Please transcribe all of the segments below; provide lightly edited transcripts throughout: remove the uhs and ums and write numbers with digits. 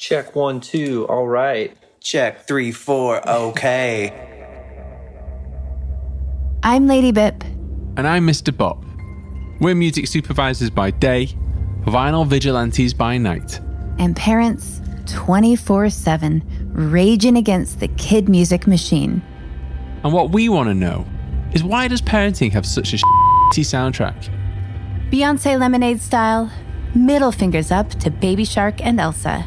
Check 1, 2. All right. Check 3, 4. Okay. I'm Lady Bip. And I'm Mr. Bop. We're music supervisors by day, vinyl vigilantes by night. And parents 24/7, raging against the kid music machine. And what we want to know is, why does parenting have such a shitty soundtrack? Beyonce Lemonade style, middle fingers up to Baby Shark and Elsa.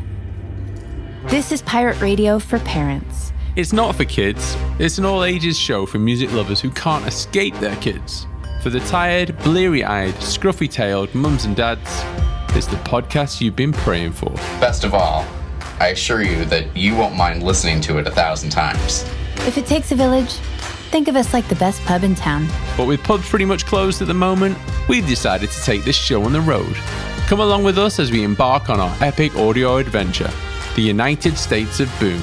This is Pirate Radio for parents. It's not for kids. It's an all-ages show for music lovers who can't escape their kids. For the tired, bleary-eyed, scruffy-tailed mums and dads, it's the podcast you've been praying for. Best of all, I assure you that you won't mind listening to it 1,000 times. If it takes a village, think of us like the best pub in town. But with pubs pretty much closed at the moment, we've decided to take this show on the road. Come along with us as we embark on our epic audio adventure, the United States of Boom.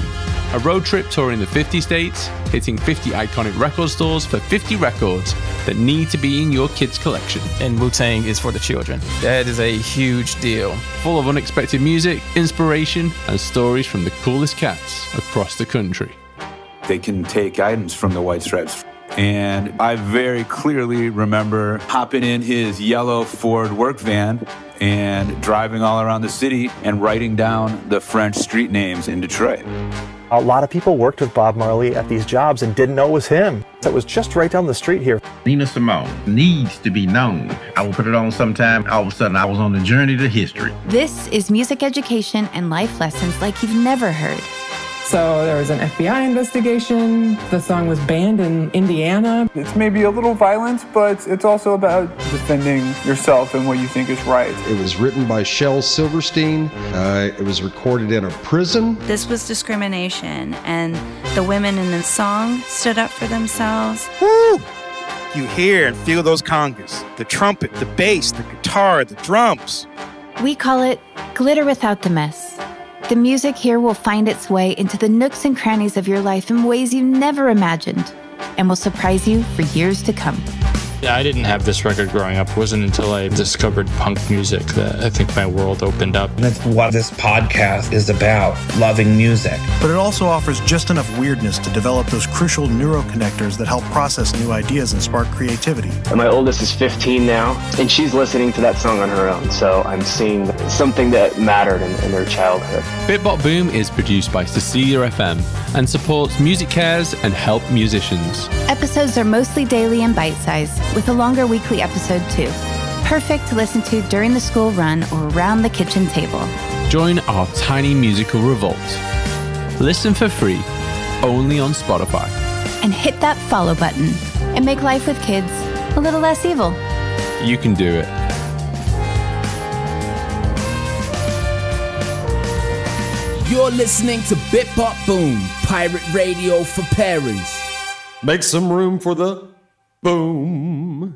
A road trip touring the 50 states, hitting 50 iconic record stores for 50 records that need to be in your kids' collection. And Wu-Tang is for the children. That is a huge deal. Full of unexpected music, inspiration, and stories from the coolest cats across the country. They can take items from the White Stripes. And I very clearly remember hopping in his yellow Ford work van and driving all around the city and writing down the French street names in Detroit. A lot of people worked with Bob Marley at these jobs and didn't know it was him. That was just right down the street here. Nina Simone needs to be known. I will put it on sometime. All of a sudden, I was on the journey to history. This is music education and life lessons like you've never heard. So there was an FBI investigation. The song was banned in Indiana. It's maybe a little violent, but it's also about defending yourself and what you think is right. It was written by Shel Silverstein. It was recorded in a prison. This was discrimination, and the women in the song stood up for themselves. Woo! You hear and feel those congas, the trumpet, the bass, the guitar, the drums. We call it glitter without the mess. The music here will find its way into the nooks and crannies of your life in ways you never imagined, and will surprise you for years to come. I didn't have this record growing up. It wasn't until I discovered punk music that I think my world opened up. And that's what this podcast is about, loving music. But it also offers just enough weirdness to develop those crucial neuroconnectors that help process new ideas and spark creativity. And my oldest is 15 now, and she's listening to that song on her own, so I'm seeing something that mattered in their childhood. Bip Bop Boom is produced by Cecilia FM and supports Music Cares and Help Musicians. Episodes are mostly daily and bite-sized, with a longer weekly episode too. Perfect to listen to during the school run or around the kitchen table. Join our tiny musical revolt. Listen for free, only on Spotify. And hit that follow button and make life with kids a little less evil. You can do it. You're listening to Bip Bop Boom, pirate radio for parents. Make some room for the boom.